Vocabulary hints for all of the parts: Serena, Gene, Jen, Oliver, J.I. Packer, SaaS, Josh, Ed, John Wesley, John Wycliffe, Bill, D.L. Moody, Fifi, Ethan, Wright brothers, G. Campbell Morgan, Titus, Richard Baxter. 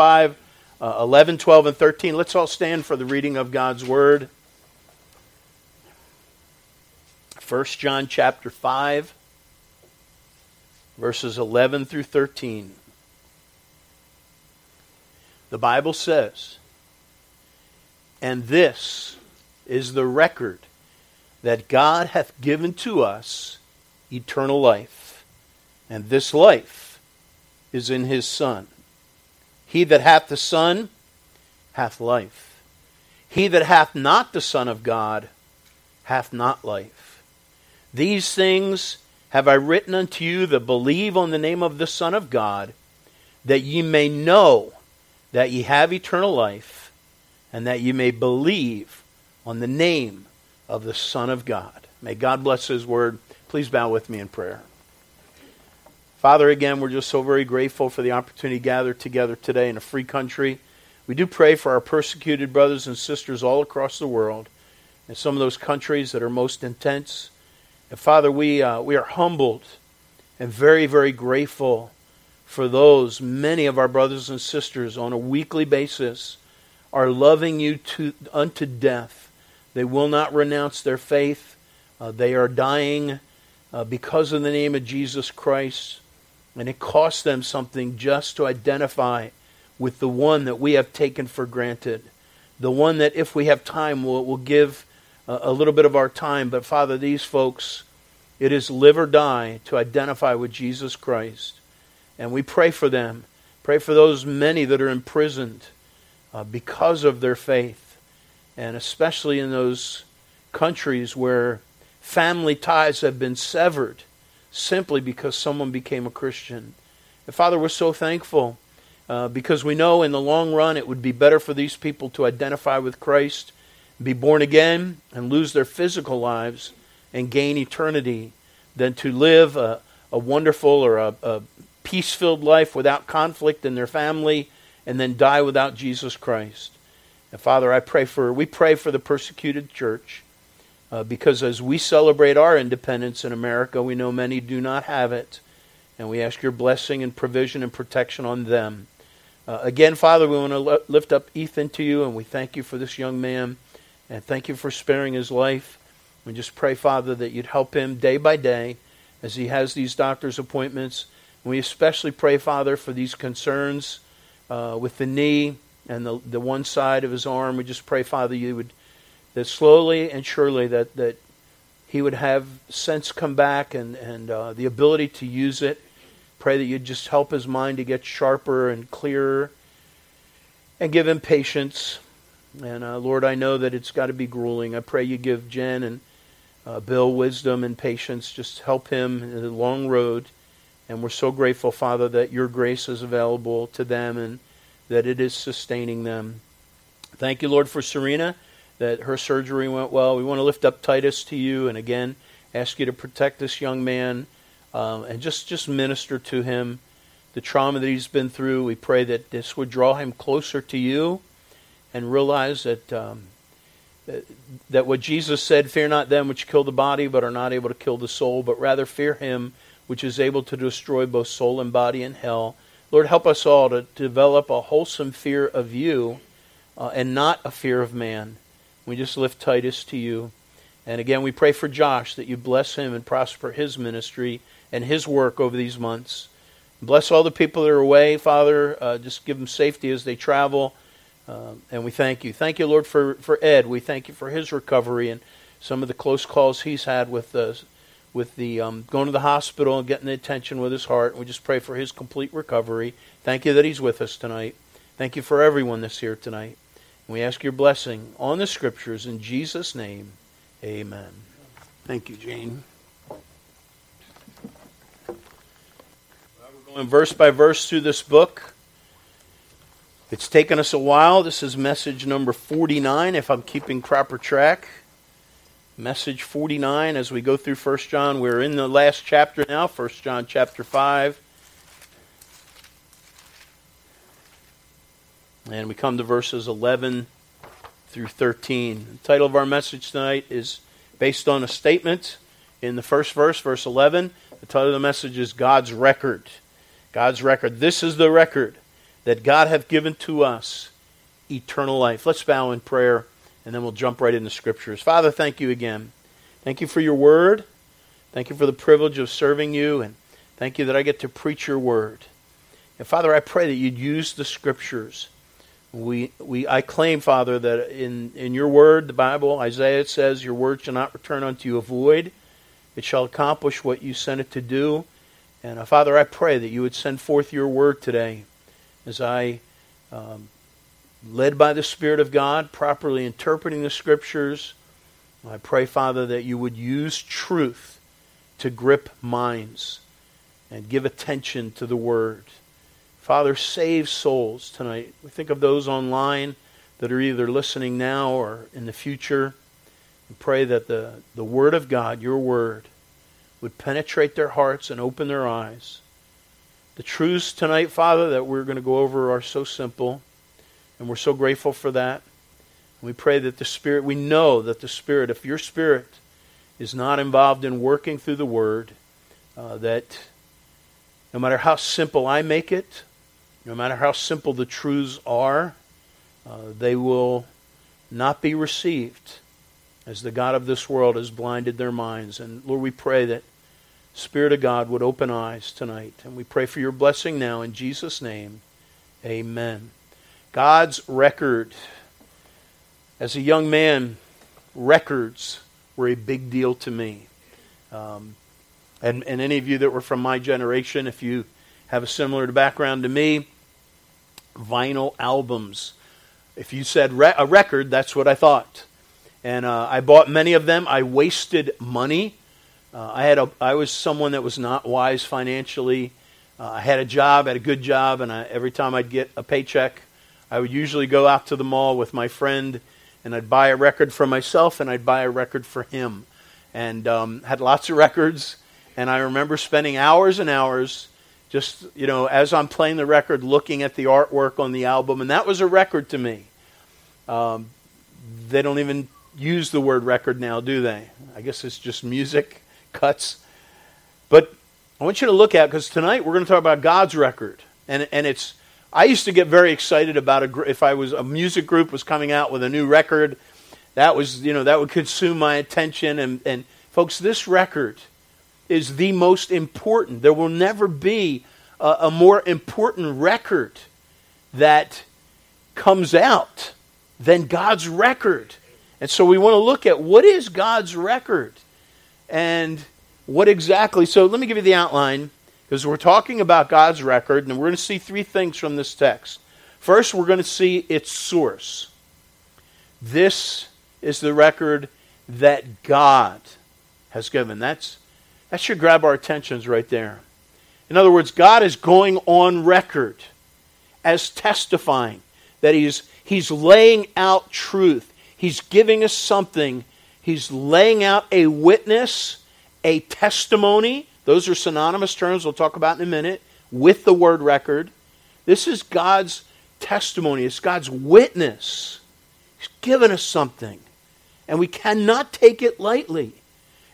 5, 11, 12, and 13. Let's all stand for the reading of God's Word. 1 John chapter 5, verses 11 through 13. The Bible says, "And this is the record that God hath given to us eternal life, and this life is in His Son. He that hath the Son hath life. He that hath not the Son of God hath not life. These things have I written unto you that believe on the name of the Son of God, that ye may know that ye have eternal life, and that ye may believe on the name of the Son of God." May God bless His Word. Please bow with me in prayer. Father, again, we're just so very grateful for the opportunity to gather together today in a free country. We do pray for our persecuted brothers and sisters all across the world, and some of those countries that are most intense. And Father, we are humbled and very, very grateful for those, many of our brothers and sisters on a weekly basis are loving you unto death. They will not renounce their faith. They are dying because of the name of Jesus Christ. And it costs them something just to identify with the one that we have taken for granted. The one that if we have time, we'll give a little bit of our time. But Father, these folks, it is live or die to identify with Jesus Christ. And we pray for them. Pray for those many that are imprisoned because of their faith. And especially in those countries where family ties have been severed simply because someone became a Christian. And Father, we're so thankful because we know in the long run it would be better for these people to identify with Christ, be born again, and lose their physical lives and gain eternity than to live a wonderful or a peace-filled life without conflict in their family, and then die without Jesus Christ. And Father, we pray for the persecuted church, because as we celebrate our independence in America, we know many do not have it, and we ask your blessing and provision and protection on them. Again, Father, we want to lift up Ethan to you, and we thank you for this young man, and thank you for sparing his life. We just pray, Father, that you'd help him day by day as he has these doctor's appointments. We especially pray, Father, for these concerns with the knee and the one side of his arm. We just pray, Father, that slowly and surely that he would have sense come back and the ability to use it. Pray that you'd just help his mind to get sharper and clearer and give him patience. And Lord, I know that it's got to be grueling. I pray you give Jen and Bill wisdom and patience. Just help him in the long road. And we're so grateful, Father, that your grace is available to them and that it is sustaining them. Thank you, Lord, for Serena, that her surgery went well. We want to lift up Titus to you and, again, ask you to protect this young man and just minister to him. The trauma that he's been through, we pray that this would draw him closer to you and realize that what Jesus said, "Fear not them which kill the body but are not able to kill the soul, but rather fear him which is able to destroy both soul and body in hell." Lord, help us all to develop a wholesome fear of you and not a fear of man. We just lift Titus to you. And again, we pray for Josh, that you bless him and prosper his ministry and his work over these months. Bless all the people that are away, Father. Just give them safety as they travel. And we thank you. Thank you, Lord, for Ed. We thank you for his recovery and some of the close calls he's had with going to the hospital and getting the attention with his heart. We just pray for his complete recovery. Thank you that he's with us tonight. Thank you for everyone that's here tonight. And we ask your blessing on the Scriptures in Jesus' name. Amen. Thank you, Gene. Well, we're going verse by verse through this book. It's taken us a while. This is message number 49, if I'm keeping proper track. Message 49, as we go through 1 John. We're in the last chapter now, 1 John chapter 5. And we come to verses 11 through 13. The title of our message tonight is based on a statement in the first verse, verse 11. The title of the message is God's Record. God's Record. This is the record that God hath given to us eternal life. Let's bow in prayer, and then we'll jump right into Scriptures. Father, thank you again. Thank you for your word. Thank you for the privilege of serving you, and thank you that I get to preach your word. And Father, I pray that you'd use the Scriptures. I claim, Father, that in your word, the Bible, Isaiah says, your word shall not return unto you void. It shall accomplish what you sent it to do. And Father, I pray that you would send forth your word today as I, led by the Spirit of God, properly interpreting the Scriptures. I pray, Father, that you would use truth to grip minds and give attention to the word. Father, save souls tonight. We think of those online that are either listening now or in the future. And pray that the Word of God, your Word, would penetrate their hearts and open their eyes. The truths tonight, Father, that we're going to go over are so simple. And we're so grateful for that. We pray that the Spirit, we know that the Spirit, if your Spirit is not involved in working through the Word, that no matter how simple I make it, no matter how simple the truths are, they will not be received as the God of this world has blinded their minds. And Lord, we pray that Spirit of God would open eyes tonight. And we pray for your blessing now in Jesus' name. Amen. God's record. As a young man, records were a big deal to me. And any of you that were from my generation, if you have a similar background to me, vinyl albums. If you said a record, that's what I thought. And I bought many of them. I wasted money. I was someone that was not wise financially. I had a job, had a good job, and every time I'd get a paycheck, I would usually go out to the mall with my friend, and I'd buy a record for myself, and I'd buy a record for him. And had lots of records. And I remember spending hours and hours just, as I'm playing the record, looking at the artwork on the album. And that was a record to me. They don't even use the word record now, do they? I guess it's just music, cuts. But I want you to look at, because tonight we're going to talk about God's record. And it's, I used to get very excited about if I was a music group was coming out with a new record. That was, that would consume my attention. And folks, this record is the most important. There will never be a more important record that comes out than God's record. And so we want to look at what is God's record and what exactly. So let me give you the outline, because we're talking about God's record, and we're going to see three things from this text. First, we're going to see its source. This is the record that God has given. That should grab our attentions right there. In other words, God is going on record as testifying that He's laying out truth. He's giving us something. He's laying out a witness, a testimony. Those are synonymous terms we'll talk about in a minute with the word record. This is God's testimony. It's God's witness. He's given us something. And we cannot take it lightly.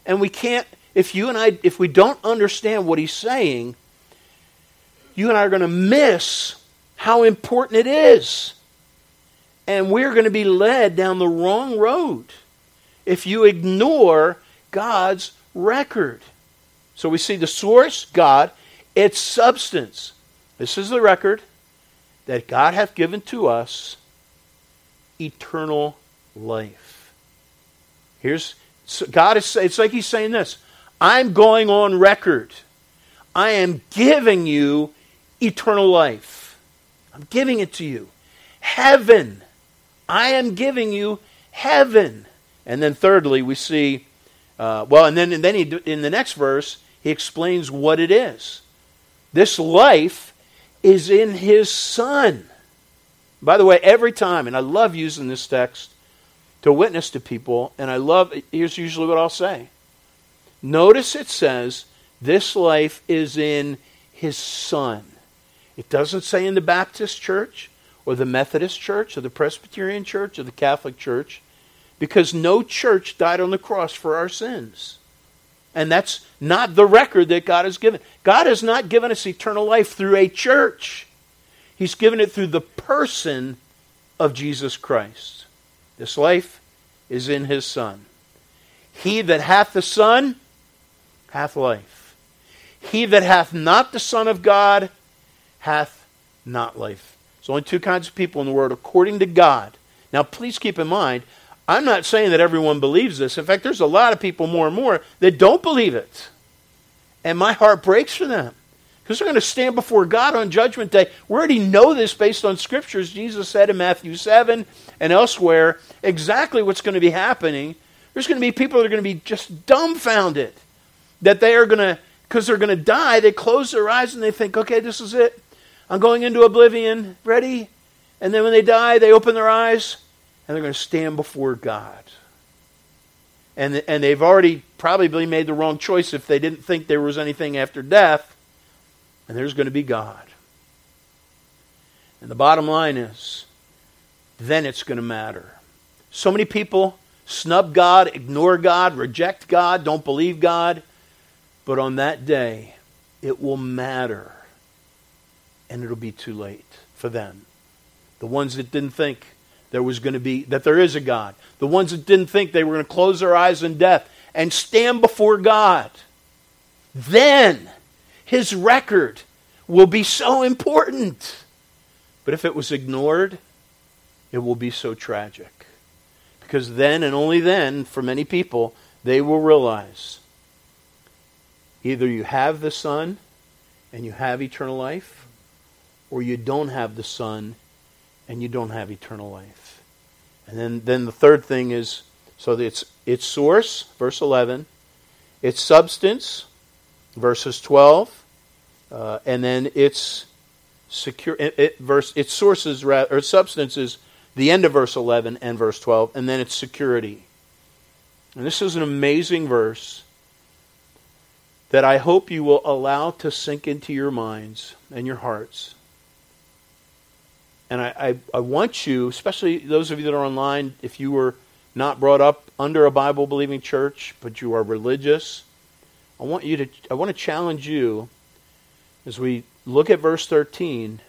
And we can't. If we don't understand what he's saying, you and I are going to miss how important it is. And we're going to be led down the wrong road if you ignore God's record. So we see the source, God, its substance. This is the record that God hath given to us, eternal life. It's like he's saying this. I'm going on record. I am giving you eternal life. I'm giving it to you. Heaven. I am giving you heaven. And then thirdly, we see, in the next verse, he explains what it is. This life is in his Son. By the way, every time, and I love using this text to witness to people, and here's usually what I'll say. Notice it says, this life is in his Son. It doesn't say in the Baptist church, or the Methodist church, or the Presbyterian church, or the Catholic church, because no church died on the cross for our sins. And that's not the record that God has given. God has not given us eternal life through a church. He's given it through the person of Jesus Christ. This life is in His Son. He that hath the Son, hath life. He that hath not the Son of God, hath not life. There's only two kinds of people in the world according to God. Now please keep in mind, I'm not saying that everyone believes this. In fact, there's a lot of people more and more that don't believe it. And my heart breaks for them. Because they're going to stand before God on Judgment Day. We already know this based on Scriptures. Jesus said in Matthew 7 and elsewhere exactly what's going to be happening. There's going to be people that are going to be just dumbfounded. That they are going to, because they're going to die, they close their eyes and they think, okay, this is it. I'm going into oblivion. Ready? And then when they die, they open their eyes and they're going to stand before God. And they've already probably made the wrong choice if they didn't think there was anything after death. And there's going to be God. And the bottom line is, then it's going to matter. So many people snub God, ignore God, reject God, don't believe God. But on that day, it will matter. And it'll be too late for them. The ones that didn't think there was going to be, that there is a God. The ones that didn't think they were going to close their eyes in death and stand before God. Then His record will be so important. But if it was ignored, it will be so tragic. Because then and only then, for many people, they will realize either you have the Son and you have eternal life, or you don't have the Son and you don't have eternal life. And then the third thing is, so its source, verse 11, its substance, verses 12, and then its substance is the end of verse 11 and verse 12, and then its security. And this is an amazing verse that I hope you will allow to sink into your minds and your hearts. And I want you, especially those of you that are online, if you were not brought up under a Bible-believing church, but you are religious, I want to challenge you as we look at verse 13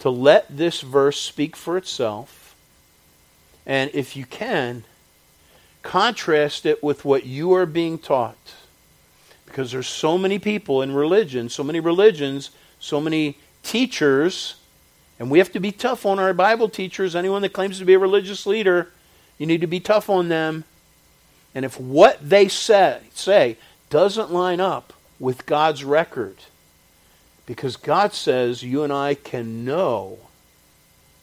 to let this verse speak for itself. And if you can, contrast it with what you are being taught. Because there's so many people in religion, so many religions, so many teachers, and we have to be tough on our Bible teachers. Anyone that claims to be a religious leader, you need to be tough on them. And if what they say doesn't line up with God's record, because God says you and I can know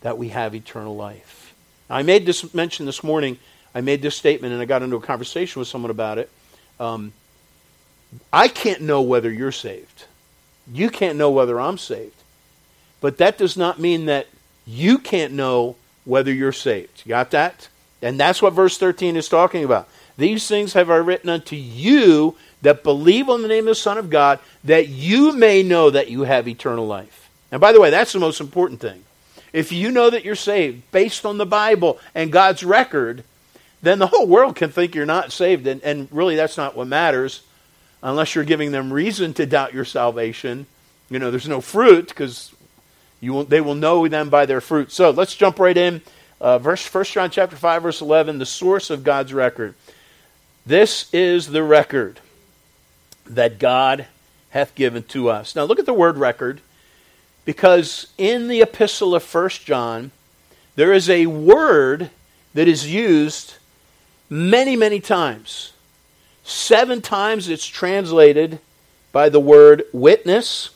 that we have eternal life. I made this mention this morning. I made this statement and I got into a conversation with someone about it. I can't know whether you're saved. You can't know whether I'm saved. But that does not mean that you can't know whether you're saved. You got that? And that's what verse 13 is talking about. These things have I written unto you that believe on the name of the Son of God, that you may know that you have eternal life. And by the way, that's the most important thing. If you know that you're saved based on the Bible and God's record, then the whole world can think you're not saved. And really, that's not what matters, unless you're giving them reason to doubt your salvation. You know, there's no fruit, because they will know them by their fruit. So let's jump right in. Verse 1 John chapter 5, verse 11, the source of God's record. This is the record that God hath given to us. Now look at the word record, because in the epistle of 1 John, there is a word that is used many, many times. 7 times it's translated by the word witness.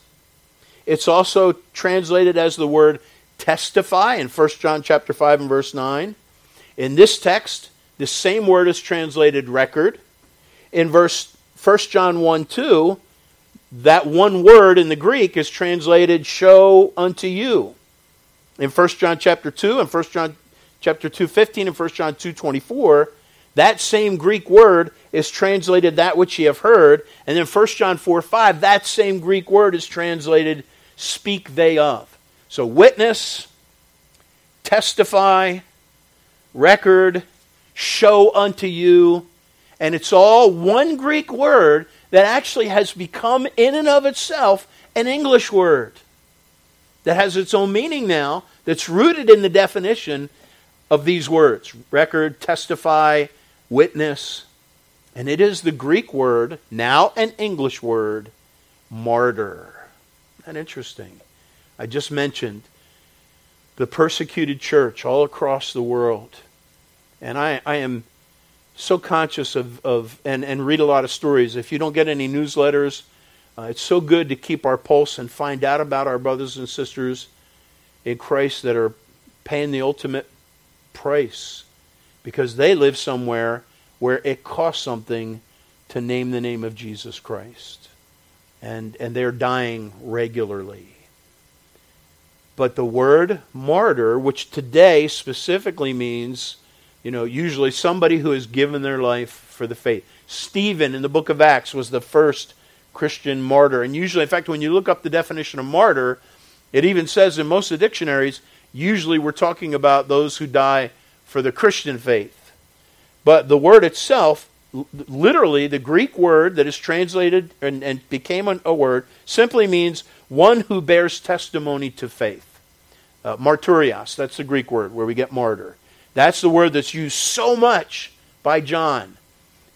It's also translated as the word testify in 1 John chapter 5 and verse 9. In this text, the same word is translated record. In 1 John 1:2, that one word in the Greek is translated show unto you. In 1 John chapter 2 and 1 John chapter 2:15 and 1 John 2:24, that same Greek word is translated that which ye have heard. And then 1 John 4:5, that same Greek word is translated speak they of. So witness, testify, record, show unto you, and it's all one Greek word that actually has become in and of itself an English word. that has its own meaning now, that's rooted in the definition of these words: record, testify, witness. And it is the Greek word, now an English word, martyr. Isn't that interesting? I just mentioned the persecuted church all across the world. And I am so conscious of and read a lot of stories. If you don't get any newsletters, it's so good to keep our pulse and find out about our brothers and sisters in Christ that are paying the ultimate price because they live somewhere where it costs something to name the name of Jesus Christ. And they're dying regularly. But the word martyr, which today specifically means, you know, usually somebody who has given their life for the faith. Stephen in the book of Acts was the first Christian martyr. And usually, in fact, when you look up the definition of martyr, it even says in most of the dictionaries, usually we're talking about those who die for the Christian faith. But the word itself, literally the Greek word that is translated and became a word, simply means one who bears testimony to faith. Marturios, that's the Greek word where we get martyr. That's the word that's used so much by John.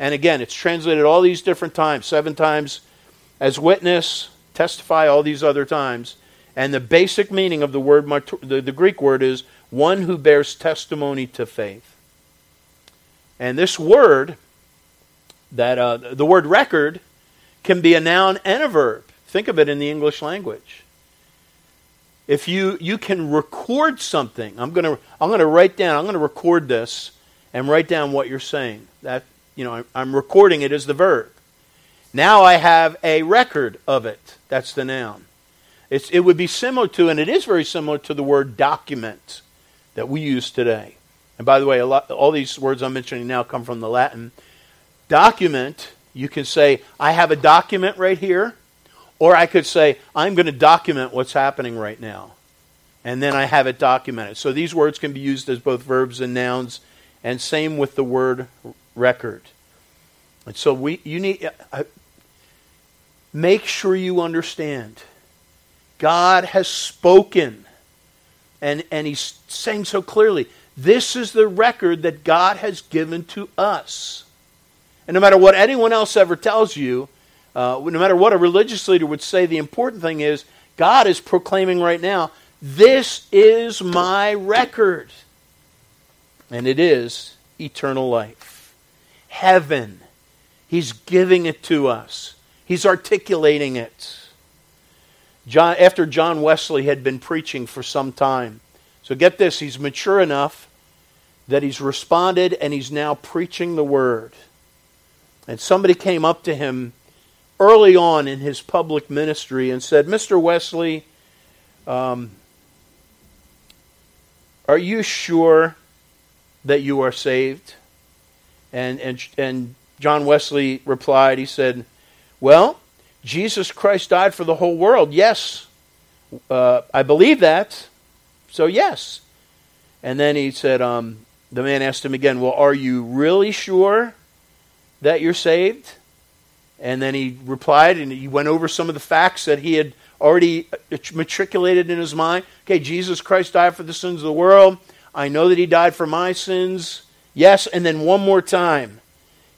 And again, it's translated all these different times, 7 times as witness, testify, all these other times. And the basic meaning of the word, the Greek word, is one who bears testimony to faith. And this word, the word record, can be a noun and a verb. Think of it in the English language. If you can record something, I'm gonna write down. I'm gonna record this and write down what you're saying. That, you know, I'm recording it as the verb. Now I have a record of it. That's the noun. It would be similar to, and it is very similar to, the word document that we use today. And by the way, all these words I'm mentioning now come from the Latin. Document, you can say, I have a document right here. Or I could say, I'm going to document what's happening right now. And then I have it documented. So these words can be used as both verbs and nouns. And same with the word record. And so you need... make sure you understand. God has spoken. And He's saying so clearly, this is the record that God has given to us. And no matter what anyone else ever tells you, no matter what a religious leader would say, the important thing is God is proclaiming right now, this is my record. And it is eternal life. Heaven. He's giving it to us. He's articulating it. After John Wesley had been preaching for some time. So get this, he's mature enough that he's responded and he's now preaching the word. And somebody came up to him early on in his public ministry and said, Mr. Wesley, are you sure that you are saved? And John Wesley replied, he said, well, Jesus Christ died for the whole world. Yes, I believe that. So yes. And then he said, the man asked him again, well, are you really sure that you're saved? And then he replied, and he went over some of the facts that he had already matriculated in his mind. Okay, Jesus Christ died for the sins of the world. I know that He died for my sins. Yes, and then one more time,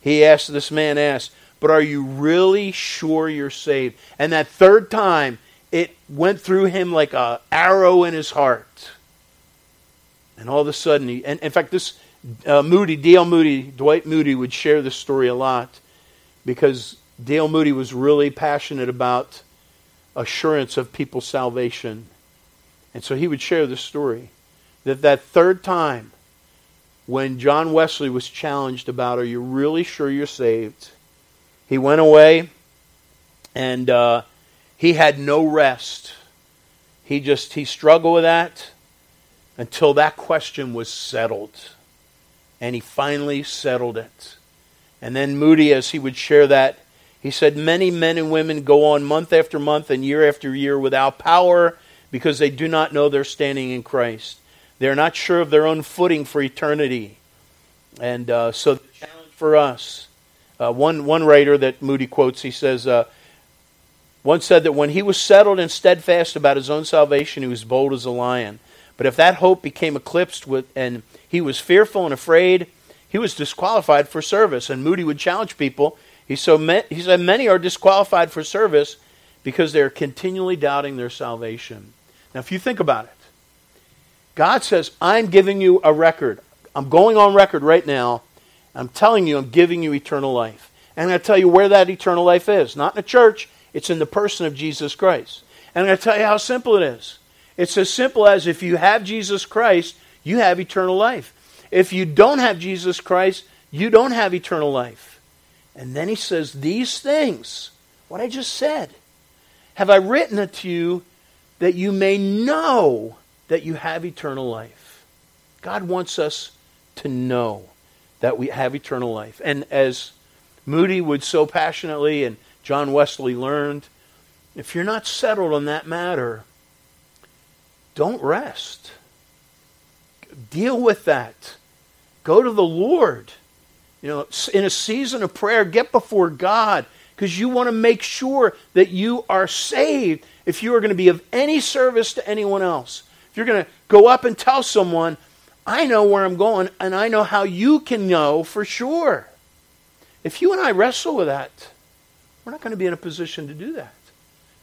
this man asked, but are you really sure you're saved? And that third time, it went through him like an arrow in his heart. And all of a sudden, in fact, this Dwight Moody would share this story a lot, because D.L. Moody was really passionate about assurance of people's salvation. And so he would share this story. That third time, when John Wesley was challenged about, are you really sure you're saved? He went away, and he had no rest. He struggled with that until that question was settled. And he finally settled it. And then Moody, as he would share that, he said, many men and women go on month after month and year after year without power because they do not know their standing in Christ. They're not sure of their own footing for eternity. And so the challenge for us, one writer that Moody quotes, he says, One said that when he was settled and steadfast about his own salvation, he was bold as a lion. But if that hope became eclipsed with, and he was fearful and afraid, he was disqualified for service. And Moody would challenge people. He said, many are disqualified for service because they're continually doubting their salvation. Now, if you think about it, God says, I'm giving you a record. I'm going on record right now. I'm telling you, I'm giving you eternal life. And I'm going to tell you where that eternal life is. Not in a church. It's in the person of Jesus Christ. And I'm going to tell you how simple it is. It's as simple as if you have Jesus Christ, you have eternal life. If you don't have Jesus Christ, you don't have eternal life. And then he says, these things, what I just said, have I written it to you that you may know that you have eternal life. God wants us to know that we have eternal life. And as Moody would so passionately and John Wesley learned, if you're not settled on that matter, don't rest. Deal with that. Go to the Lord. You know, in a season of prayer, get before God because you want to make sure that you are saved if you are going to be of any service to anyone else. If you're going to go up and tell someone, I know where I'm going and I know how you can know for sure. If you and I wrestle with that, we're not going to be in a position to do that.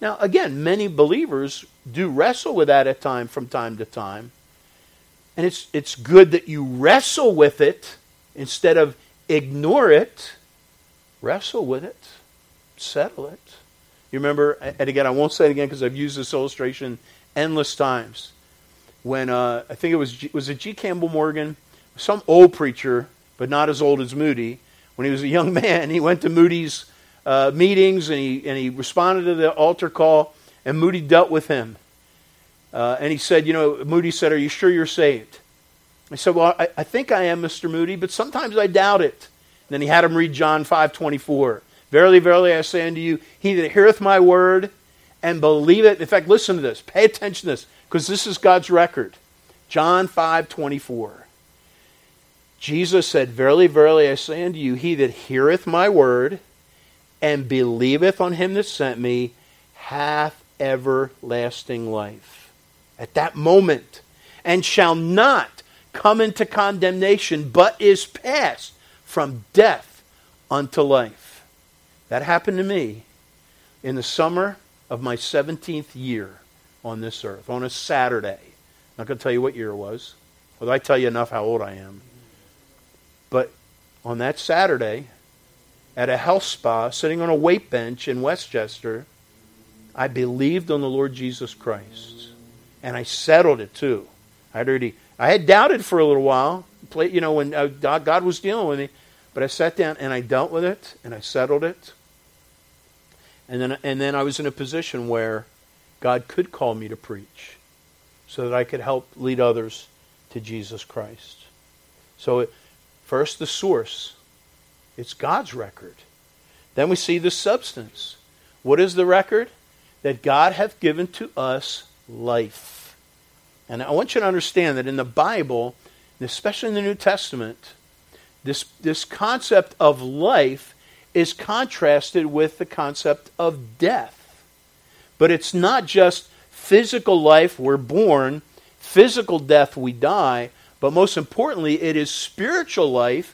Now, again, many believers do wrestle with that from time to time. And it's good that you wrestle with it instead of ignore it. Wrestle with it. Settle it. You remember, and again, I won't say it again because I've used this illustration endless times. When, I think it was it G. Campbell Morgan? Some old preacher, but not as old as Moody. When he was a young man, he went to Moody's meetings and he responded to the altar call, and Moody dealt with him. And he said, Moody said, are you sure you're saved? I said, well, I think I am, Mr. Moody, but sometimes I doubt it. And then he had him read John 5:24. Verily, verily, I say unto you, he that heareth my word and believe it. In fact, listen to this. Pay attention to this, because this is God's record. John 5:24. Jesus said, verily, verily, I say unto you, he that heareth my word and believeth on him that sent me hath everlasting life. At that moment, and shall not come into condemnation, but is passed from death unto life. That happened to me in the summer of my 17th year on this earth, on a Saturday. I'm not going to tell you what year it was, although I tell you enough how old I am. But on that Saturday, at a health spa, sitting on a weight bench in Westchester, I believed on the Lord Jesus Christ. And I settled it too. I had doubted for a little while, when God was dealing with me. But I sat down and I dealt with it and I settled it. And then I was in a position where God could call me to preach so that I could help lead others to Jesus Christ. So first the source. It's God's record. Then we see the substance. What is the record? That God hath given to us life. And I want you to understand that in the Bible, especially in the New Testament, this concept of life is contrasted with the concept of death. But it's not just physical life, we're born, physical death, we die, but most importantly, it is spiritual life,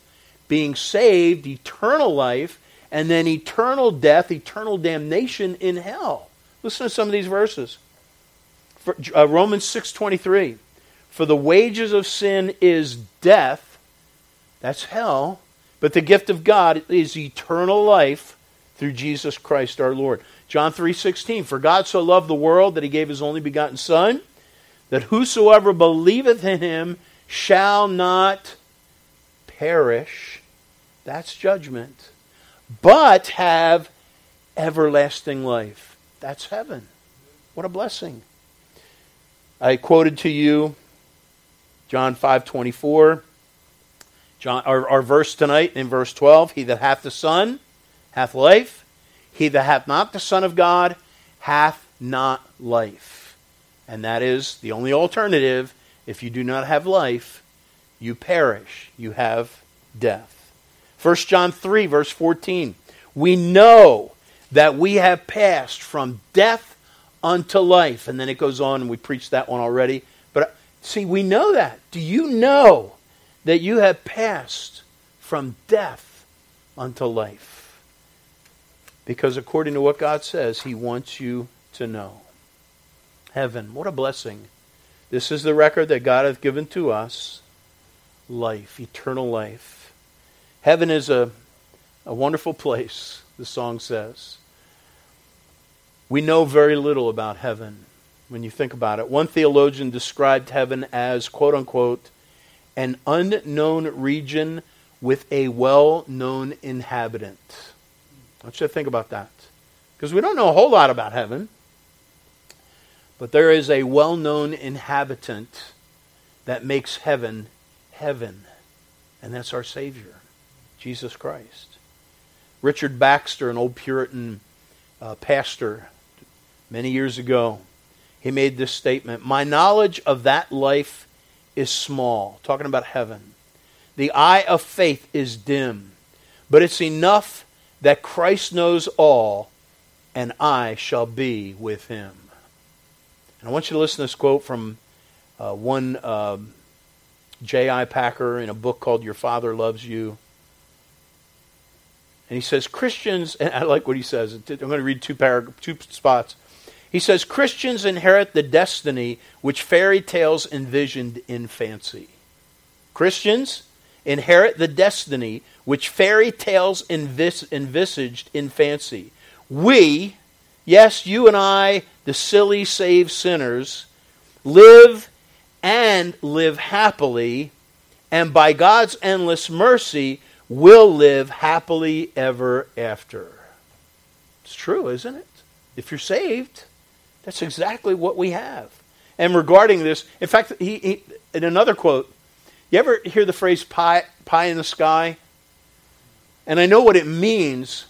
being saved, eternal life, and then eternal death, eternal damnation in hell. Listen to some of these verses. Romans 6:23, for the wages of sin is death, that's hell, but the gift of God is eternal life through Jesus Christ our Lord. John 3:16, for God so loved the world that he gave his only begotten Son, that whosoever believeth in him shall not perish, that's judgment, but have everlasting life. That's heaven. What a blessing. I quoted to you John 5:24, our verse tonight in verse 12, he that hath the Son hath life, he that hath not the Son of God hath not life. And that is the only alternative. If you do not have life, you perish. You have death. 1 John 3, verse 14, we know that we have passed from death unto life. And then it goes on, and we preached that one already. But see, we know that. Do you know that you have passed from death unto life? Because according to what God says, He wants you to know. Heaven, what a blessing. This is the record that God hath given to us. Life, eternal life. Heaven is a wonderful place, the song says. We know very little about heaven when you think about it. One theologian described heaven as, quote unquote, an unknown region with a well-known inhabitant. I want you to think about that. Because we don't know a whole lot about heaven. But there is a well-known inhabitant that makes heaven heaven. And that's our Savior, Jesus Christ. Richard Baxter, an old Puritan pastor many years ago, he made this statement: "My knowledge of that life is small." Talking about heaven. "The eye of faith is dim, but it's enough that Christ knows all, and I shall be with Him." And I want you to listen to this quote from one J.I. Packer in a book called Your Father Loves You. And he says, Christians, and I like what he says. I'm going to read two spots. He says, "Christians inherit the destiny which fairy tales envisioned in fancy." Christians inherit the destiny which fairy tales envisaged in fancy. We, yes, you and I, the silly saved sinners, live happily, and by God's endless mercy, will live happily ever after. It's true, isn't it? If you're saved, that's exactly what we have. And regarding this, in fact, he in another quote, you ever hear the phrase pie in the sky? And I know what it means,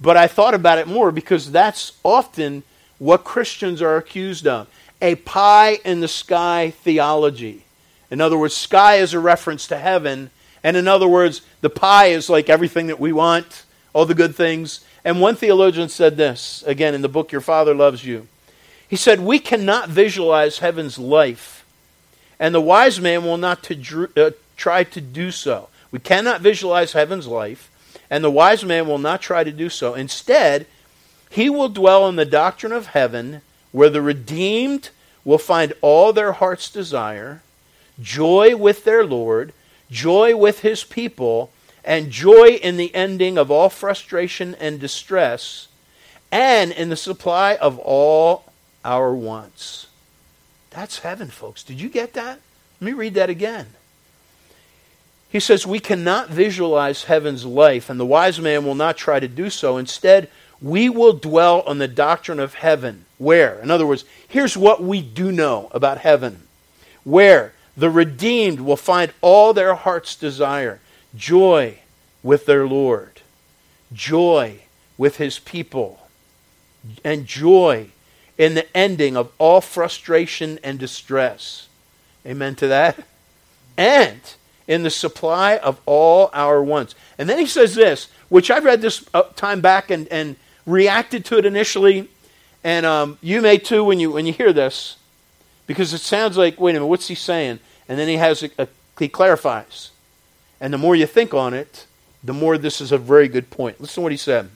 but I thought about it more because that's often what Christians are accused of. A pie in the sky theology. In other words, sky is a reference to heaven. And in other words, the pie is like everything that we want, all the good things. And one theologian said this, again, in the book Your Father Loves You. He said, "We cannot visualize heaven's life, and the wise man will not try to do so." We cannot visualize heaven's life, and the wise man will not try to do so. Instead, he will dwell on the doctrine of heaven, where the redeemed will find all their heart's desire, joy with their Lord, joy with His people, and joy in the ending of all frustration and distress, and in the supply of all our wants. That's heaven, folks. Did you get that? Let me read that again. He says, "We cannot visualize heaven's life, and the wise man will not try to do so. Instead, we will dwell on the doctrine of heaven." Where? In other words, here's what we do know about heaven. Where? The redeemed will find all their heart's desire, joy with their Lord, joy with His people, and joy in the ending of all frustration and distress. Amen to that? And in the supply of all our wants. And then he says this, which I read this time back and reacted to it initially, and you may too when you hear this. Because it sounds like, wait a minute, what's he saying? And then he clarifies. And the more you think on it, the more this is a very good point. Listen to what he said.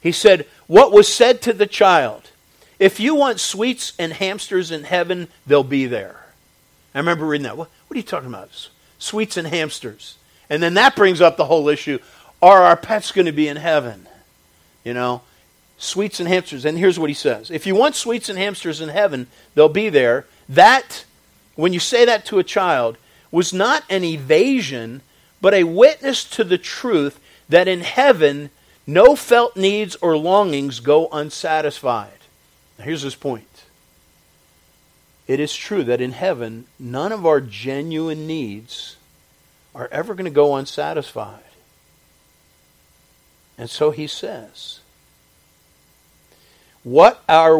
He said, "What was said to the child, if you want sweets and hamsters in heaven, they'll be there." I remember reading that. What are you talking about? Sweets and hamsters. And then that brings up the whole issue. Are our pets going to be in heaven? You know? Sweets and hamsters. And here's what he says. If you want sweets and hamsters in heaven, they'll be there. That, when you say that to a child, was not an evasion, but a witness to the truth that in heaven, no felt needs or longings go unsatisfied. Now here's his point. It is true that in heaven, none of our genuine needs are ever going to go unsatisfied. And so he says, what our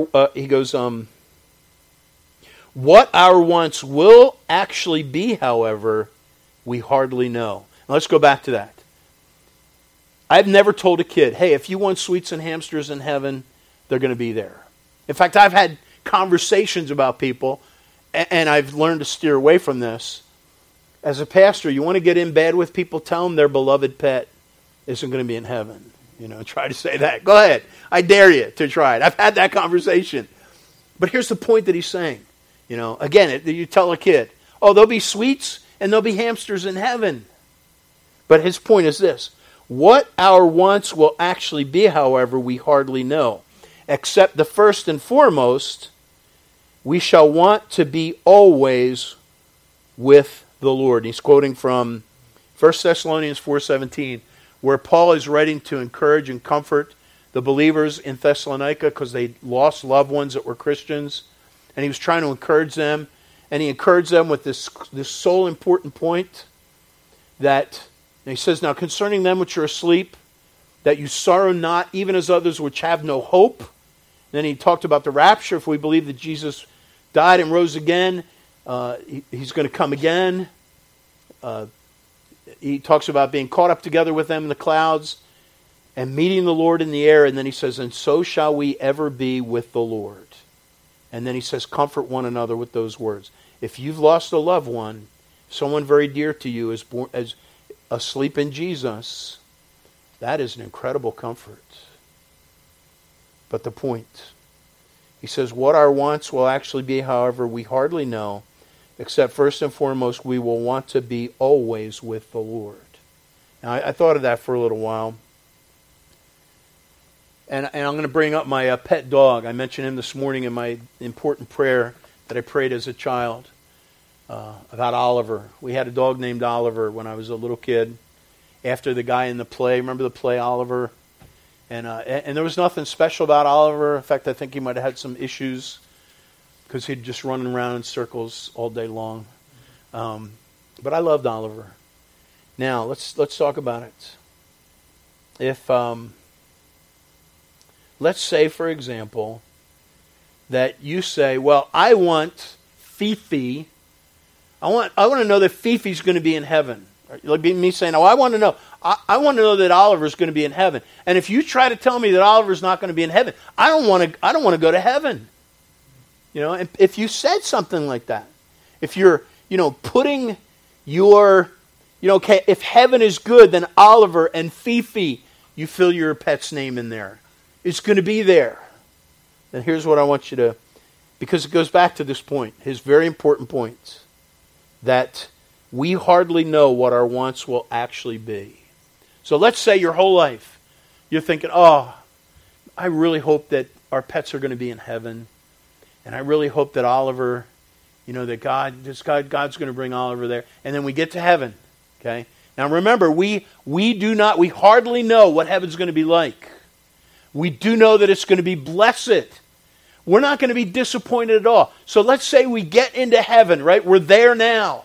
wants will actually be, however, we hardly know. Now let's go back to that. I've never told a kid, hey, if you want sweets and hamsters in heaven, they're going to be there. In fact, I've had conversations about people, and I've learned to steer away from this. As a pastor, you want to get in bad with people, tell them their beloved pet isn't going to be in heaven. You know, try to say that. Go ahead. I dare you to try it. I've had that conversation. But here's the point that he's saying. You know, again, you tell a kid, oh, there'll be sweets and there'll be hamsters in heaven. But his point is this. What our wants will actually be, however, we hardly know. Except the first and foremost, we shall want to be always with the Lord. He's quoting from 1 Thessalonians 4:17, where Paul is writing to encourage and comfort the believers in Thessalonica because they lost loved ones that were Christians. And he was trying to encourage them. And he encouraged them with this sole important point that he says, now concerning them which are asleep, that you sorrow not, even as others which have no hope. And then he talked about the rapture. If we believe that Jesus died and rose again, he's going to come again. He talks about being caught up together with them in the clouds and meeting the Lord in the air. And then he says, and so shall we ever be with the Lord. And then he says, comfort one another with those words. If you've lost a loved one, someone very dear to you is born, as asleep in Jesus, that is an incredible comfort. But the point, he says, what our wants will actually be, however, we hardly know, except first and foremost, we will want to be always with the Lord. Now, I thought of that for a little while. And I'm going to bring up my pet dog. I mentioned him this morning in my important prayer that I prayed as a child about Oliver. We had a dog named Oliver when I was a little kid. After the guy in the play, remember the play Oliver? And there was nothing special about Oliver. In fact, I think he might have had some issues because he'd just run around in circles all day long. But I loved Oliver. Now let's talk about it. If let's say, for example, that you say, well, I want Fifi. I want to know that Fifi's going to be in heaven. It'll be me saying, oh, I want to know. I want to know that Oliver's going to be in heaven. And if you try to tell me that Oliver's not going to be in heaven, I don't want to go to heaven. You know, and if you said something like that, if you're, you know, putting your, you know, okay, if heaven is good, then Oliver and Fifi, you fill your pet's name in there. It's going to be there. And here's what I want you to, because it goes back to this point, his very important point, that we hardly know what our wants will actually be. So let's say your whole life, you're thinking, oh, I really hope that our pets are going to be in heaven. And I really hope that Oliver, you know, that God's going to bring Oliver there. And then we get to heaven, okay? Now remember, we hardly know what heaven's going to be like. We do know that it's going to be blessed. We're not going to be disappointed at all. So let's say we get into heaven, right? We're there now.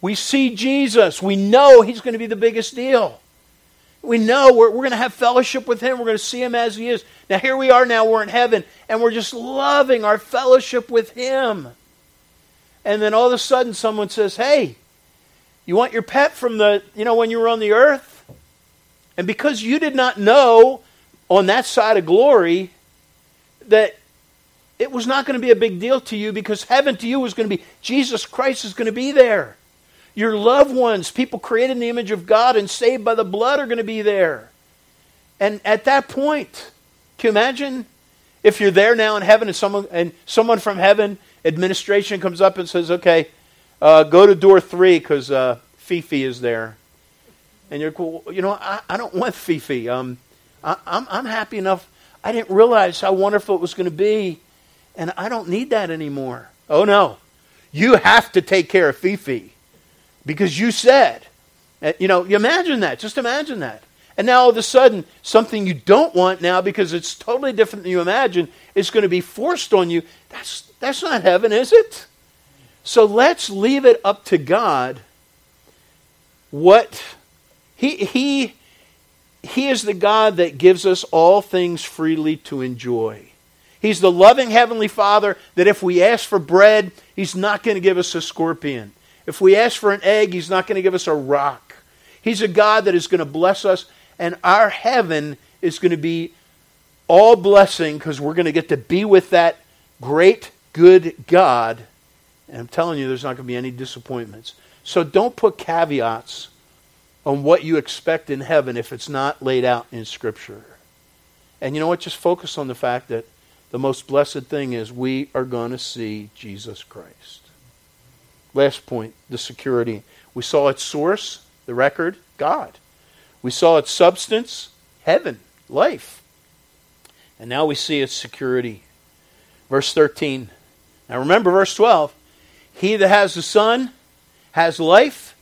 We see Jesus. We know he's going to be the biggest deal. We know we're going to have fellowship with him. We're going to see him as he is. Now here we are now. We're in heaven. And we're just loving our fellowship with him. And then all of a sudden someone says, hey, you want your pet from the, you know, when you were on the earth? And because you did not know on that side of glory, that it was not going to be a big deal to you because heaven to you was going to be, Jesus Christ is going to be there. Your loved ones, people created in the image of God and saved by the blood, are going to be there. And at that point, can you imagine if you're there now in heaven and someone from heaven, administration, comes up and says, okay, go to door 3 because Fifi is there. And you're cool. You know, I don't want Fifi. I'm happy enough. I didn't realize how wonderful it was going to be, and I don't need that anymore. Oh no, you have to take care of Fifi because you said, you know, you imagine that. Just imagine that. And now all of a sudden, something you don't want now because it's totally different than you imagine is going to be forced on you. That's not heaven, is it? So let's leave it up to God. What He is the God that gives us all things freely to enjoy. He's the loving Heavenly Father that if we ask for bread, he's not going to give us a scorpion. If we ask for an egg, he's not going to give us a rock. He's a God that is going to bless us and our heaven is going to be all blessing because we're going to get to be with that great, good God. And I'm telling you, there's not going to be any disappointments. So don't put caveats on what you expect in heaven if it's not laid out in Scripture. And you know what? Just focus on the fact that the most blessed thing is we are going to see Jesus Christ. Last point, the security. We saw its source, the record, God. We saw its substance, heaven, life. And now we see its security. Verse 13. Now remember verse 12. He that has the Son has life.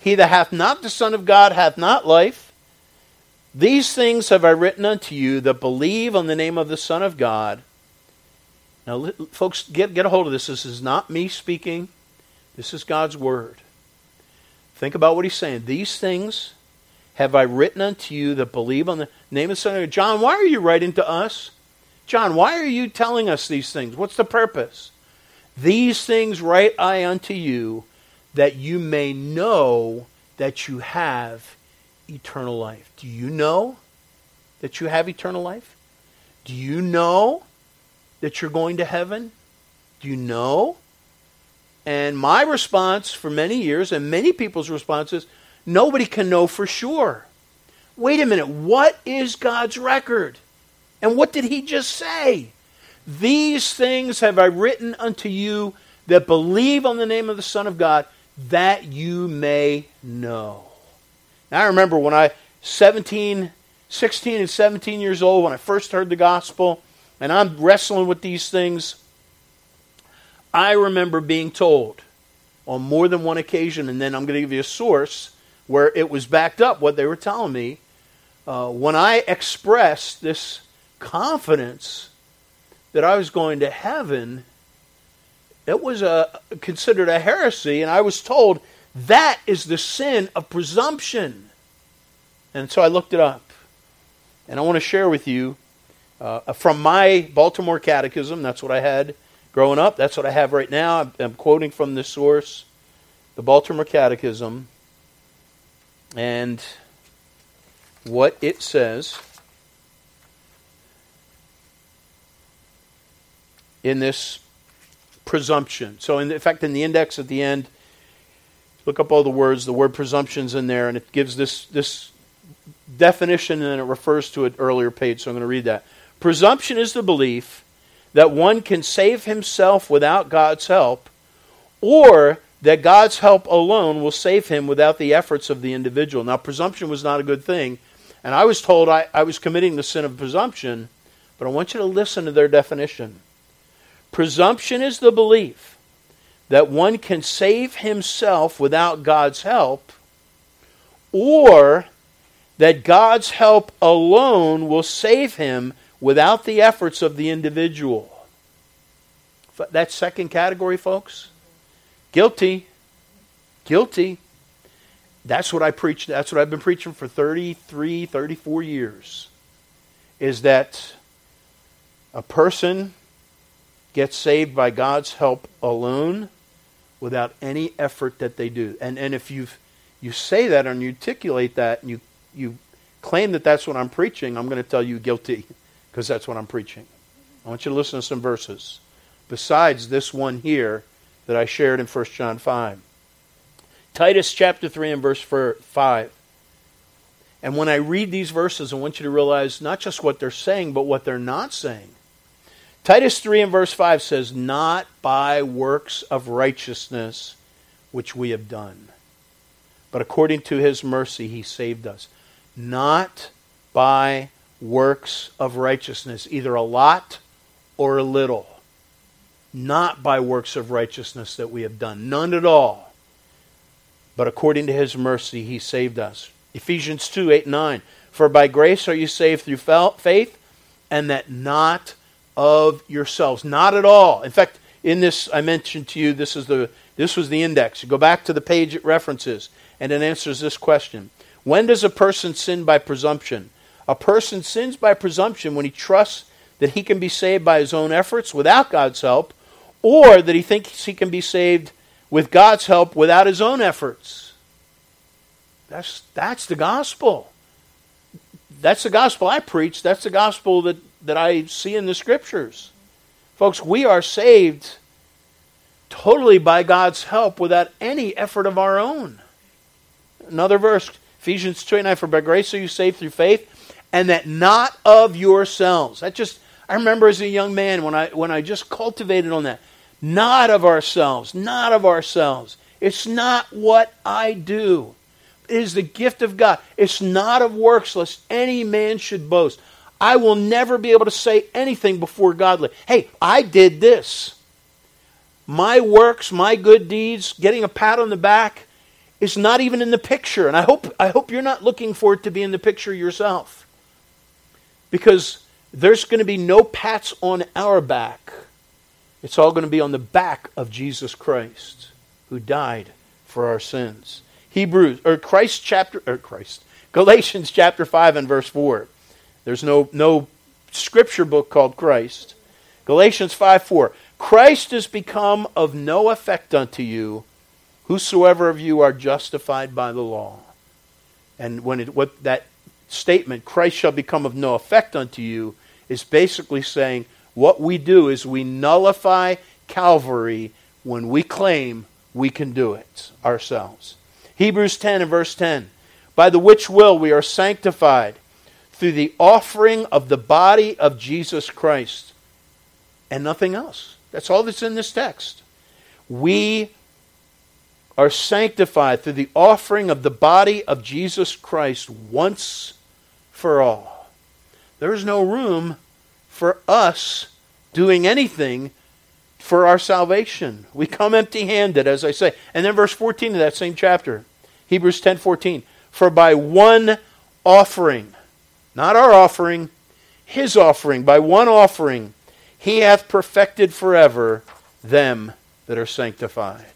He that hath not the Son of God hath not life. These things have I written unto you that believe on the name of the Son of God. Now, folks, get a hold of this. This is not me speaking. This is God's Word. Think about what He's saying. These things have I written unto you that believe on the name of the Son of God. John, why are you writing to us? John, why are you telling us these things? What's the purpose? These things write I unto you, that you may know that you have eternal life. Do you know that you have eternal life? Do you know that you're going to heaven? Do you know? And my response for many years, and many people's responses, nobody can know for sure. Wait a minute, what is God's record? And what did He just say? These things have I written unto you that believe on the name of the Son of God, that you may know. Now, I remember when I was 16 and 17 years old, when I first heard the gospel, and I'm wrestling with these things, I remember being told on more than one occasion, and then I'm going to give you a source where it was backed up, what they were telling me, when I expressed this confidence that I was going to heaven, it was considered a heresy, and I was told that is the sin of presumption. And so I looked it up. And I want to share with you from my Baltimore Catechism. That's what I had growing up. That's what I have right now. I'm quoting from this source, the Baltimore Catechism, and what it says in this presumption. So in fact, in the index at the end, look up all the words. The word presumption's in there, and it gives this definition, and then it refers to an earlier page, so I'm going to read that. Presumption is the belief that one can save himself without God's help, or that God's help alone will save him without the efforts of the individual. Now, presumption was not a good thing, and I was told I was committing the sin of presumption, but I want you to listen to their definition. Presumption is the belief that one can save himself without God's help, or that God's help alone will save him without the efforts of the individual. That second category, folks, guilty. That's what I preach. That's what I've been preaching for 33, 34 years, is that a person gets saved by God's help alone without any effort that they do. And if you say that and you articulate that and you claim that that's what I'm preaching, I'm going to tell you guilty, because that's what I'm preaching. I want you to listen to some verses besides this one here that I shared in 1 John 5. Titus chapter 3 and verse 5. And when I read these verses, I want you to realize not just what they're saying, but what they're not saying. Titus 3 and verse 5 says, not by works of righteousness which we have done, but according to His mercy He saved us. Not by works of righteousness, either a lot or a little. Not by works of righteousness that we have done, none at all, but according to His mercy He saved us. Ephesians 2, 8, 9. For by grace are you saved through faith, and that not of yourselves, not at all. In fact, in this, I mentioned to you, this was the index. You go back to the page it references, and it answers this question. When does a person sin by presumption? A person sins by presumption when he trusts that he can be saved by his own efforts without God's help, or that he thinks he can be saved with God's help without his own efforts. That's the gospel. That's the gospel I preach. That's the gospel that I see in the Scriptures. Folks, we are saved totally by God's help without any effort of our own. Another verse, Ephesians 2:9, for by grace are you saved through faith, and that not of yourselves. I remember as a young man when I just cultivated on that. Not of ourselves, not of ourselves. It's not what I do. It is the gift of God. It's not of works, lest any man should boast. I will never be able to say anything before God. Hey, I did this. My works, my good deeds, getting a pat on the back is not even in the picture. And I hope you're not looking for it to be in the picture yourself. Because there's going to be no pats on our back. It's all going to be on the back of Jesus Christ, who died for our sins. Galatians chapter 5 and verse 4. There's no scripture book called Christ. Galatians 5:4. Christ is become of no effect unto you, whosoever of you are justified by the law. And what that statement, Christ shall become of no effect unto you, is basically saying what we do is we nullify Calvary when we claim we can do it ourselves. Hebrews 10 and verse 10, by the which will we are sanctified through the offering of the body of Jesus Christ and nothing else. That's all that's in this text. We are sanctified through the offering of the body of Jesus Christ once for all. There is no room for us doing anything for our salvation. We come empty-handed, as I say. And then verse 14 of that same chapter, Hebrews 10:14. For by one offering, not our offering, his offering, by one offering, he hath perfected forever them that are sanctified.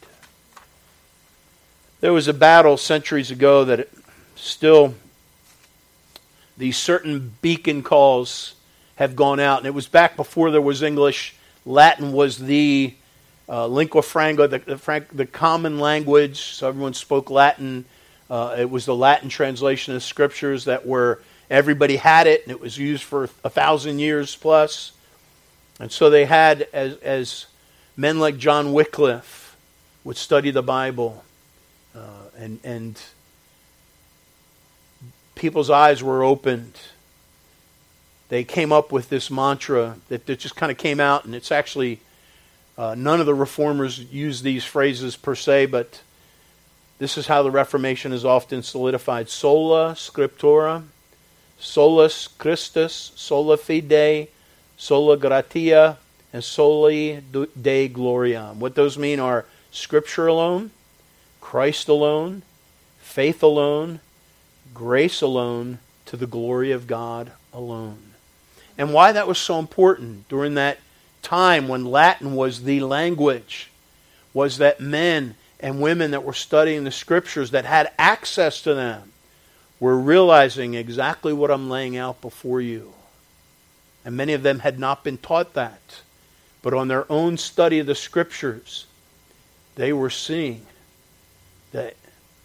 There was a battle centuries ago that still these certain beacon calls have gone out. And it was back before there was English. Latin was the lingua franca, the common language, so everyone spoke Latin. It was the Latin translation of scriptures everybody had it, and it was used for 1,000 years plus. And so they had, as men like John Wycliffe would study the Bible, and people's eyes were opened. They came up with this mantra that just kind of came out, and it's actually, none of the reformers use these phrases per se, but this is how the Reformation is often solidified. Sola Scriptura, Solus Christus, Sola Fide, Sola Gratia, and Soli Dei Gloriam. What those mean are Scripture alone, Christ alone, faith alone, grace alone, to the glory of God alone. And why that was so important during that time when Latin was the language was that men and women that were studying the Scriptures that had access to them were realizing exactly what I'm laying out before you. And many of them had not been taught that. But on their own study of the Scriptures, they were seeing that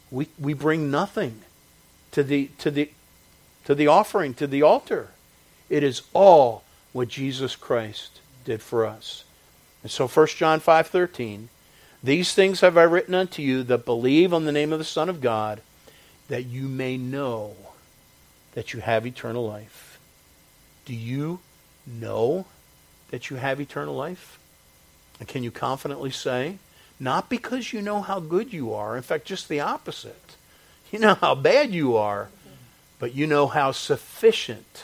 we bring nothing to the offering, to the altar. It is all what Jesus Christ did for us. And so 1 John 5:13, these things have I written unto you that believe on the name of the Son of God, that you may know that you have eternal life. Do you know that you have eternal life? And can you confidently say, not because you know how good you are, in fact, just the opposite. You know how bad you are, but you know how sufficient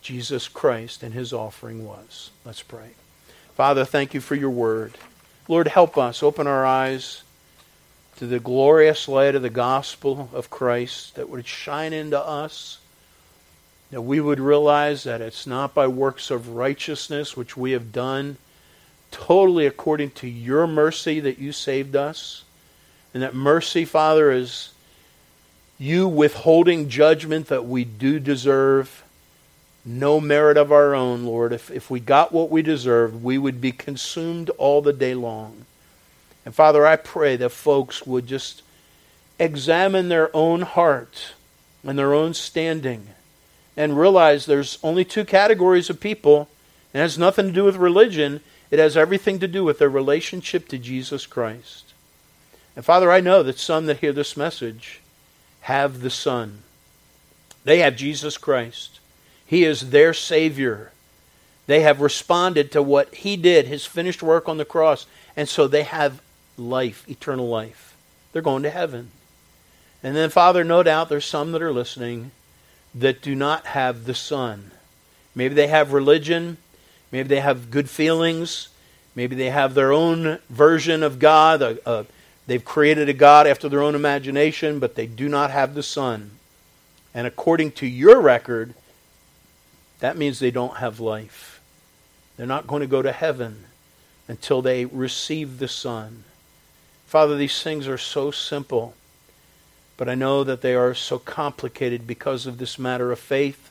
Jesus Christ and His offering was. Let's pray. Father, thank you for your word. Lord, help us open our eyes to the glorious light of the gospel of Christ that would shine into us, that we would realize that it's not by works of righteousness which we have done, totally according to your mercy that you saved us. And that mercy, Father, is you withholding judgment that we do deserve, no merit of our own, Lord. If we got what we deserved, we would be consumed all the day long. And Father, I pray that folks would just examine their own heart and their own standing and realize there's only two categories of people. It has nothing to do with religion. It has everything to do with their relationship to Jesus Christ. And Father, I know that some that hear this message have the Son. They have Jesus Christ. He is their Savior. They have responded to what He did, His finished work on the cross. And so they have life, eternal life. They're going to heaven. And then, Father, no doubt there's some that are listening that do not have the Son. Maybe they have religion. Maybe they have good feelings. Maybe they have their own version of God. They've created a God after their own imagination, but they do not have the Son. And according to your record, that means they don't have life. They're not going to go to heaven until they receive the Son. Father, these things are so simple, but I know that they are so complicated because of this matter of faith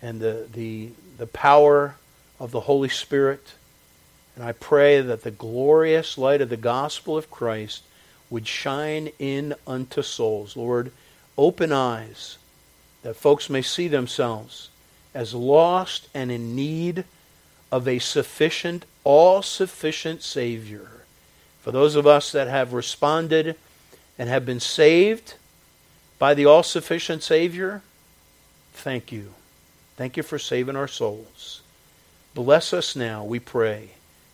and the power of the Holy Spirit. And I pray that the glorious light of the gospel of Christ would shine in unto souls. Lord, open eyes that folks may see themselves as lost and in need of a sufficient, all-sufficient Savior. For those of us that have responded and have been saved by the all-sufficient Savior, thank you. Thank you for saving our souls. Bless us now, we pray.